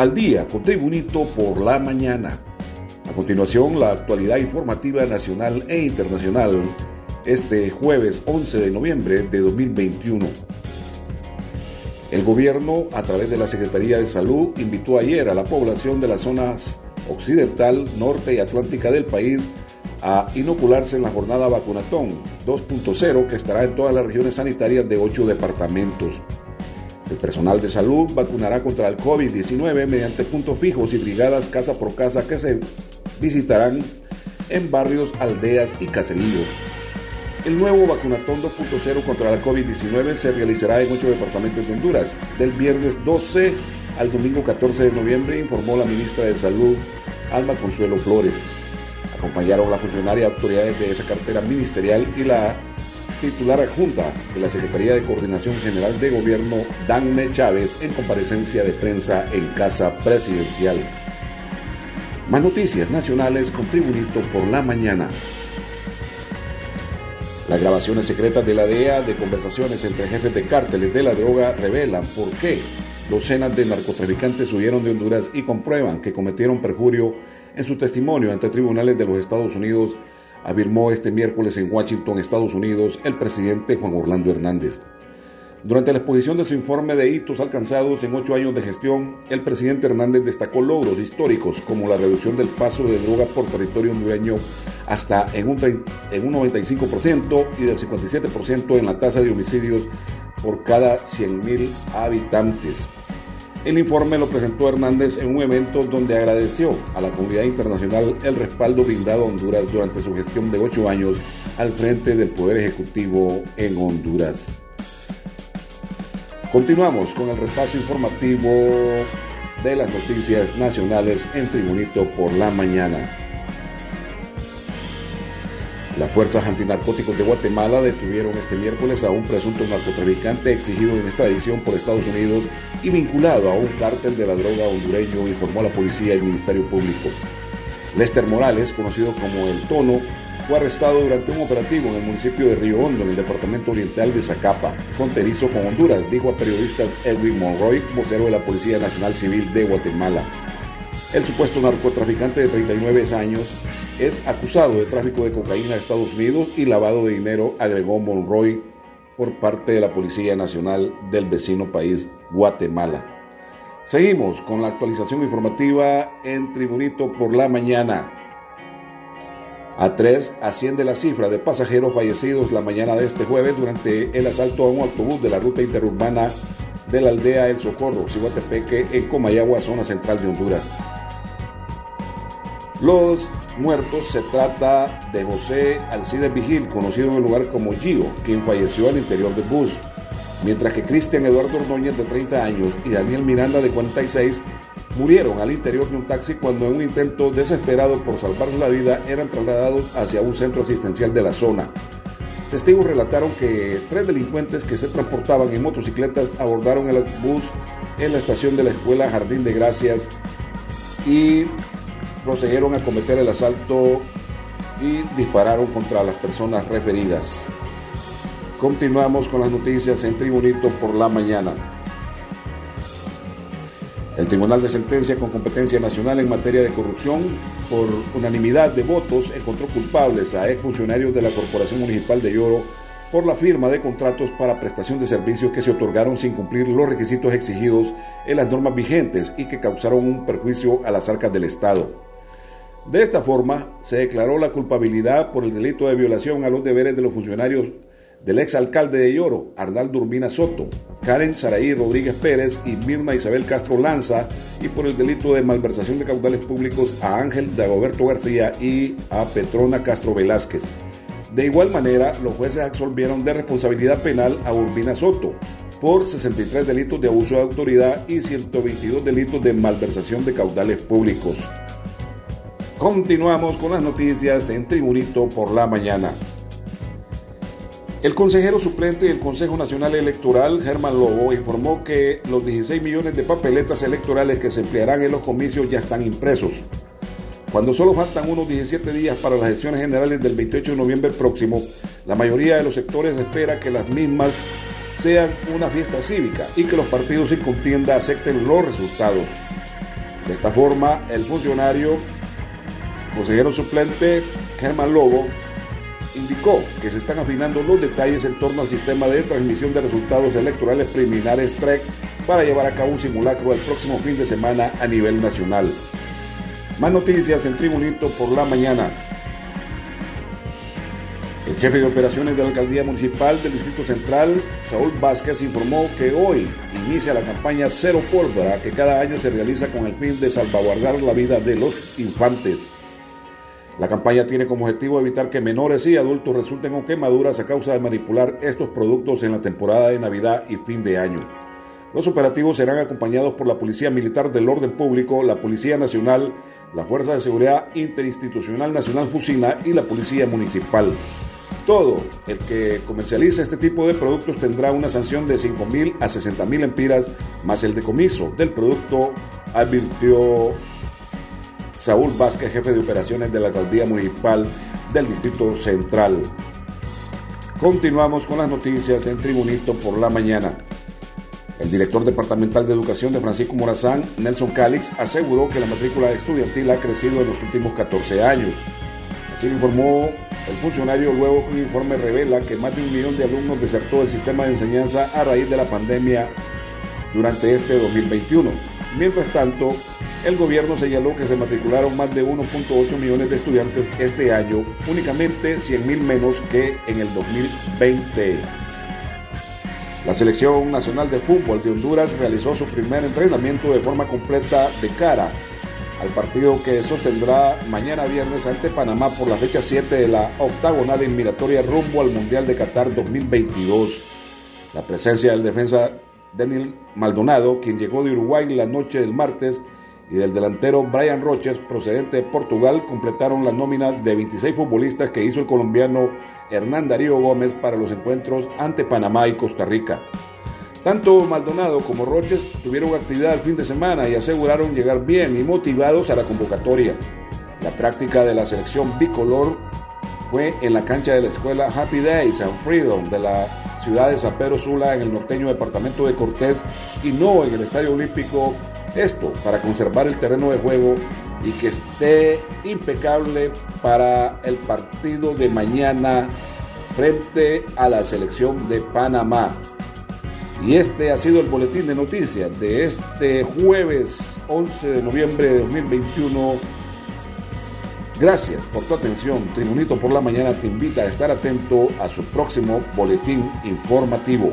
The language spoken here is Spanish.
Al día con Tribunito por la mañana. A continuación, la actualidad informativa nacional e internacional este jueves 11 de noviembre de 2021. El gobierno, a través de la Secretaría de Salud, invitó ayer a la población de las zonas occidental, norte y atlántica del país a inocularse en la jornada vacunatón 2.0 que estará en todas las regiones sanitarias de 8 departamentos. El personal de salud vacunará contra el COVID-19 mediante puntos fijos y brigadas casa por casa que se visitarán en barrios, aldeas y caseríos. El nuevo vacunatón 2.0 contra el COVID-19 se realizará en 8 departamentos de Honduras, del viernes 12 al domingo 14 de noviembre, informó la ministra de Salud, Alma Consuelo Flores. Acompañaron la funcionaria de autoridades de esa cartera ministerial y la titular adjunta de la Secretaría de Coordinación General de Gobierno, Dagne Chávez, en comparecencia de prensa en Casa Presidencial. Más noticias nacionales con Tribunito por la mañana. Las grabaciones secretas de la DEA de conversaciones entre jefes de cárteles de la droga revelan por qué docenas de narcotraficantes huyeron de Honduras y comprueban que cometieron perjurio en su testimonio ante tribunales de los Estados Unidos, afirmó este miércoles en Washington, Estados Unidos, el presidente Juan Orlando Hernández. Durante la exposición de su informe de hitos alcanzados en 8 años de gestión, el presidente Hernández destacó logros históricos como la reducción del paso de droga por territorio hondureño hasta en un 95% y del 57% en la tasa de homicidios por cada 100.000 habitantes. El informe lo presentó Hernández en un evento donde agradeció a la comunidad internacional el respaldo brindado a Honduras durante su gestión de 8 años al frente del Poder Ejecutivo en Honduras. Continuamos con el repaso informativo de las noticias nacionales en Tribunito por la mañana. Las fuerzas antinarcóticos de Guatemala detuvieron este miércoles a un presunto narcotraficante exigido en extradición por Estados Unidos y vinculado a un cártel de la droga hondureño, informó la policía y el Ministerio Público. Lester Morales, conocido como El Tono, fue arrestado durante un operativo en el municipio de Río Hondo, en el departamento oriental de Zacapa, fronterizo con Honduras, dijo a periodista Edwin Monroy, vocero de la Policía Nacional Civil de Guatemala. El supuesto narcotraficante de 39 años es acusado de tráfico de cocaína a Estados Unidos y lavado de dinero, agregó Monroy, por parte de la Policía Nacional del vecino país, Guatemala. Seguimos con la actualización informativa en Tribunito por la mañana. A 3 asciende la cifra de pasajeros fallecidos la mañana de este jueves durante el asalto a un autobús de la ruta interurbana de la aldea El Socorro, Cihuatepeque, en Comayagua, zona central de Honduras. Los muertos se trata de José Alcides Vigil, conocido en el lugar como Gio, quien falleció al interior del bus, mientras que Cristian Eduardo Ordóñez, de 30 años, y Daniel Miranda, de 46, murieron al interior de un taxi cuando, en un intento desesperado por salvarles la vida, eran trasladados hacia un centro asistencial de la zona. Testigos relataron que 3 delincuentes que se transportaban en motocicletas abordaron el bus en la estación de la escuela Jardín de Gracias y procedieron a cometer el asalto y dispararon contra las personas referidas. Continuamos con las noticias en Tribunito por la mañana. El Tribunal de Sentencia con competencia nacional en materia de corrupción, por unanimidad de votos, encontró culpables a exfuncionarios de la Corporación Municipal de Lloro por la firma de contratos para prestación de servicios que se otorgaron sin cumplir los requisitos exigidos en las normas vigentes y que causaron un perjuicio a las arcas del Estado. De esta forma, se declaró la culpabilidad por el delito de violación a los deberes de los funcionarios del exalcalde de Lloro, Arnaldo Urbina Soto, Karen Saray Rodríguez Pérez y Mirna Isabel Castro Lanza, y por el delito de malversación de caudales públicos a Ángel Dagoberto García y a Petrona Castro Velázquez. De igual manera, los jueces absolvieron de responsabilidad penal a Urbina Soto por 63 delitos de abuso de autoridad y 122 delitos de malversación de caudales públicos. Continuamos con las noticias en Tribunito por la mañana. El consejero suplente del Consejo Nacional Electoral, Germán Lobo, informó que los 16 millones de papeletas electorales que se emplearán en los comicios ya están impresos. Cuando solo faltan unos 17 días para las elecciones generales del 28 de noviembre próximo, la mayoría de los sectores espera que las mismas sean una fiesta cívica y que los partidos sin contienda acepten los resultados. De esta forma, el funcionario consejero suplente Germán Lobo indicó que se están afinando los detalles en torno al sistema de transmisión de resultados electorales preliminares TREC para llevar a cabo un simulacro el próximo fin de semana a nivel nacional. Más noticias en Tribunito por la mañana. El jefe de operaciones de la Alcaldía Municipal del Distrito Central, Saúl Vázquez, informó que hoy inicia la campaña Cero Pólvora, que cada año se realiza con el fin de salvaguardar la vida de los infantes. La campaña tiene como objetivo evitar que menores y adultos resulten con quemaduras a causa de manipular estos productos en la temporada de Navidad y fin de año. Los operativos serán acompañados por la Policía Militar del Orden Público, la Policía Nacional, la Fuerza de Seguridad Interinstitucional Nacional Fusina y la Policía Municipal. Todo el que comercializa este tipo de productos tendrá una sanción de 5.000 a 60.000 lempiras más el decomiso del producto, advirtió Saúl Vázquez, jefe de operaciones de la Alcaldía Municipal del Distrito Central. Continuamos con las noticias en Tribunito por la mañana. El director departamental de Educación de Francisco Morazán, Nelson Calix, aseguró que la matrícula estudiantil ha crecido en los últimos 14 años. Así lo informó el funcionario luego que un informe revela que más de 1 millón de alumnos desertó el sistema de enseñanza a raíz de la pandemia durante este 2021. Mientras tanto, el gobierno señaló que se matricularon más de 1.8 millones de estudiantes este año, únicamente 100.000 menos que en el 2020. La Selección Nacional de Fútbol de Honduras realizó su primer entrenamiento de forma completa de cara al partido que sostendrá mañana viernes ante Panamá por la fecha 7 de la octagonal eliminatoria rumbo al Mundial de Qatar 2022. La presencia del defensa Daniel Maldonado, quien llegó de Uruguay la noche del martes, y del delantero Brian Roches, procedente de Portugal, completaron la nómina de 26 futbolistas que hizo el colombiano Hernán Darío Gómez para los encuentros ante Panamá y Costa Rica. Tanto Maldonado como Roches tuvieron actividad el fin de semana y aseguraron llegar bien y motivados a la convocatoria. La práctica de la selección bicolor fue en la cancha de la escuela Happy Days and Freedom de la ciudad de San Pedro Sula, en el norteño departamento de Cortés, y no en el Estadio Olímpico. Esto para conservar el terreno de juego y que esté impecable para el partido de mañana frente a la selección de Panamá. Y este ha sido el boletín de noticias de este jueves 11 de noviembre de 2021. Gracias por tu atención. Tribunito por la mañana te invita a estar atento a su próximo boletín informativo.